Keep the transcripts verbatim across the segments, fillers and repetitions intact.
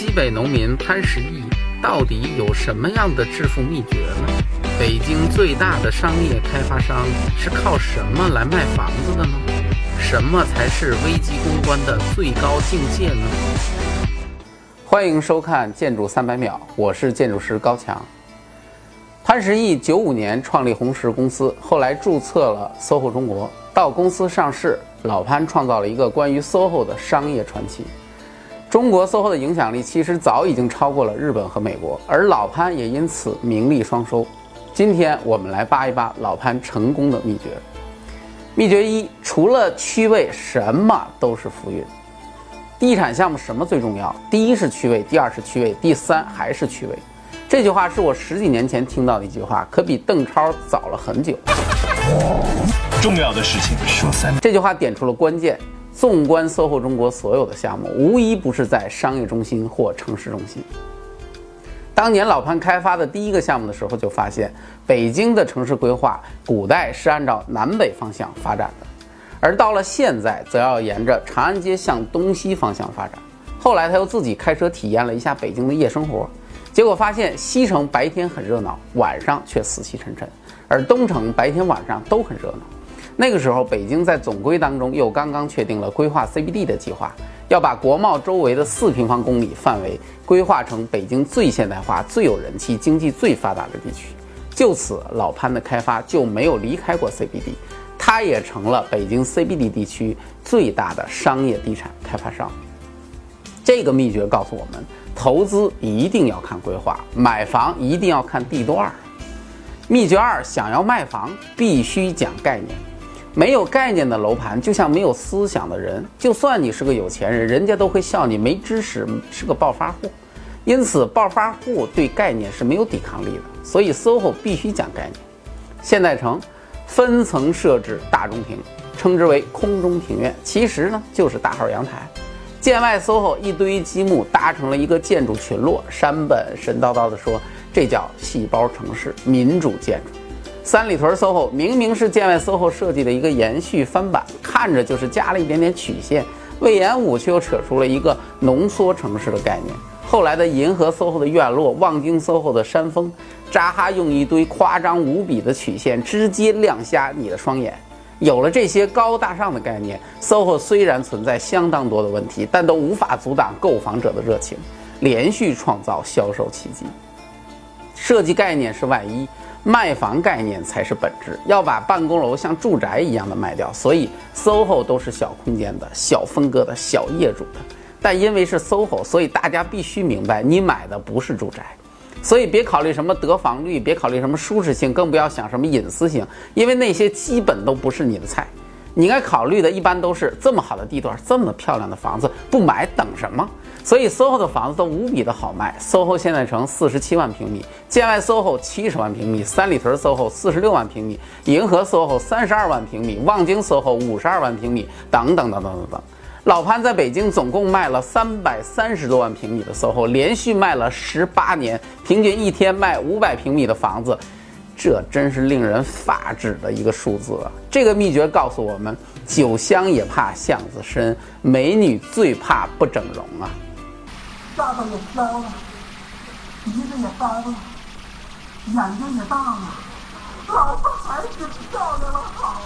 西北农民潘石屹到底有什么样的致富秘诀呢？北京最大的商业开发商是靠什么来卖房子的呢？什么才是危机公关的最高境界呢？欢迎收看《建筑三百秒》，我是建筑师高强。潘石屹九五年创立红石公司，后来注册了 S O H O 中国，到公司上市，老潘创造了一个关于 S O H O 的商业传奇。中国 S O H O 的影响力其实早已经超过了日本和美国，而老潘也因此名利双收。今天我们来扒一扒老潘成功的秘诀。秘诀一，除了区位，什么都是浮云。地产项目什么最重要？第一是区位，第二是区位，第三还是区位。这句话是我十几年前听到的一句话，可比邓超早了很久。重要的事情说三遍。这句话点出了关键。纵观 S O H O 中国所有的项目，无一不是在商业中心或城市中心。当年老潘开发的第一个项目的时候，就发现北京的城市规划古代是按照南北方向发展的，而到了现在则要沿着长安街向东西方向发展。后来他又自己开车体验了一下北京的夜生活，结果发现西城白天很热闹，晚上却死气沉沉，而东城白天晚上都很热闹。那个时候北京在总规当中又刚刚确定了规划 C B D 的计划，要把国贸周围的四平方公里范围规划成北京最现代化、最有人气、经济最发达的地区。就此，老潘的开发就没有离开过 C B D， 它也成了北京 C B D 地区最大的商业地产开发商。这个秘诀告诉我们，投资一定要看规划，买房一定要看地段。秘诀二，想要卖房必须讲概念。没有概念的楼盘就像没有思想的人，就算你是个有钱人，人家都会笑你没知识，是个暴发户。因此暴发户对概念是没有抵抗力的，所以 S O H O 必须讲概念。现代城分层设置大中庭，称之为空中庭院，其实呢就是大号阳台。建外 S O H O 一堆积木搭成了一个建筑群落，山本神叨叨地说这叫细胞城市民主建筑。三里屯 S O H O 明明是建外 S O H O 设计的一个延续翻版，看着就是加了一点点曲线，魏延武却又扯出了一个浓缩城市的概念。后来的银河 S O H O 的院落，望京 S O H O 的山峰，扎哈用一堆夸张无比的曲线直接亮瞎你的双眼。有了这些高大上的概念， S O H O 虽然存在相当多的问题，但都无法阻挡购房者的热情，连续创造销售奇迹。设计概念是外衣，卖房概念才是本质，要把办公楼像住宅一样的卖掉。所以 S O H O 都是小空间的、小分割的、小业主的，但因为是 S O H O， 所以大家必须明白你买的不是住宅。所以别考虑什么得房率，别考虑什么舒适性，更不要想什么隐私性，因为那些基本都不是你的菜。你应该考虑的一般都是这么好的地段，这么漂亮的房子，不买等什么？所以 S O H O 的房子都无比的好卖。 S O H O 现代城四十七万平米，建外 S O H O 七十万平米，三里屯 S O H O 四十六万平米，银河 S O H O 三十二万平米，望京 S O H O 五十二万平米，等等等等等等。老潘在北京总共卖了三百三十多万平米的 S O H O， 连续卖了十八年，平均一天卖五百平米的房子，这真是令人发指的一个数字啊！这个秘诀告诉我们，酒香也怕巷子深，美女最怕不整容啊！下巴也飘了，鼻子也呆了，眼睛也大了，老婆还是漂亮了好。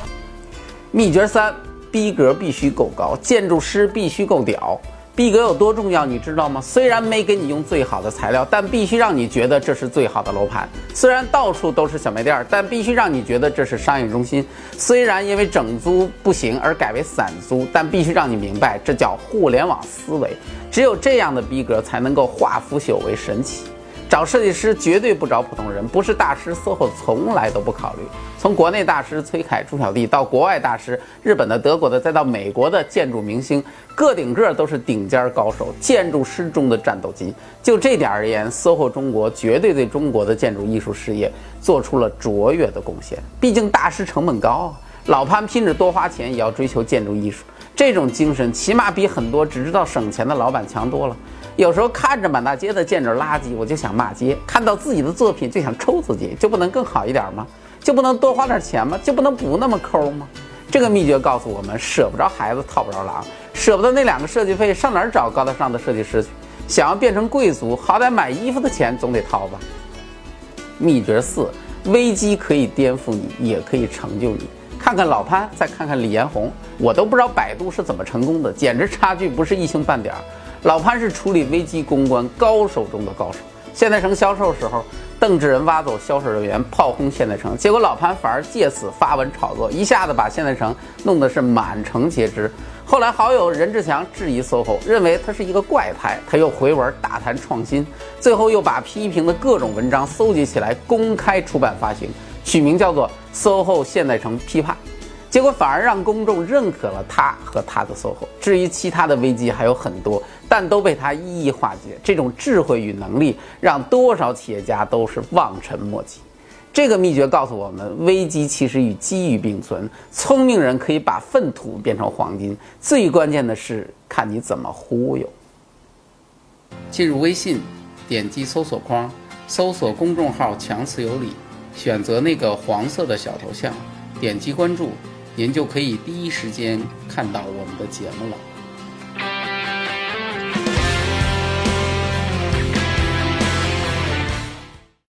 秘诀三，逼格必须够高，建筑师必须够屌。逼格有多重要你知道吗？虽然没给你用最好的材料，但必须让你觉得这是最好的楼盘。虽然到处都是小卖店，但必须让你觉得这是商业中心。虽然因为整租不行而改为散租，但必须让你明白这叫互联网思维。只有这样的逼格才能够化腐朽为神奇。找设计师绝对不找普通人，不是大师 S O H O 从来都不考虑。从国内大师崔凯、朱小弟，到国外大师日本的、德国的，再到美国的建筑明星，个顶个都是顶尖高手，建筑师中的战斗机。就这点而言， S O H O 中国绝对对中国的建筑艺术事业做出了卓越的贡献。毕竟大师成本高啊，老潘拼着多花钱也要追求建筑艺术，这种精神起码比很多只知道省钱的老板强多了。有时候看着满大街的建筑垃圾，我就想骂街；看到自己的作品就想抽自己，就不能更好一点吗？就不能多花点钱吗？就不能不那么抠吗？这个秘诀告诉我们，舍不着孩子套不着狼，舍不得那两个设计费，上哪儿找高大上的设计师去？想要变成贵族，好歹买衣服的钱总得掏吧。秘诀四：危机可以颠覆你，也可以成就你。看看老潘，再看看李彦宏，我都不知道百度是怎么成功的，简直差距不是一星半点。老潘是处理危机公关高手中的高手。现代城销售时候，邓智仁挖走销售人员，炮轰现代城，结果老潘反而借此发文炒作，一下子把现代城弄得是满城皆知。后来好友任志强质疑 S O H O， 认为他是一个怪胎，他又回文大谈创新，最后又把批评的各种文章搜集起来，公开出版发行，取名叫做 S O H O 现代城批判，结果反而让公众认可了他和他的 S O H O。 至于其他的危机还有很多，但都被他一一化解。这种智慧与能力让多少企业家都是望尘莫及。这个秘诀告诉我们，危机其实与机遇并存，聪明人可以把粪土变成黄金，最关键的是看你怎么忽悠。进入微信，点击搜索框，搜索公众号强词有理，选择那个黄色的小头像，点击关注，您就可以第一时间看到我们的节目了。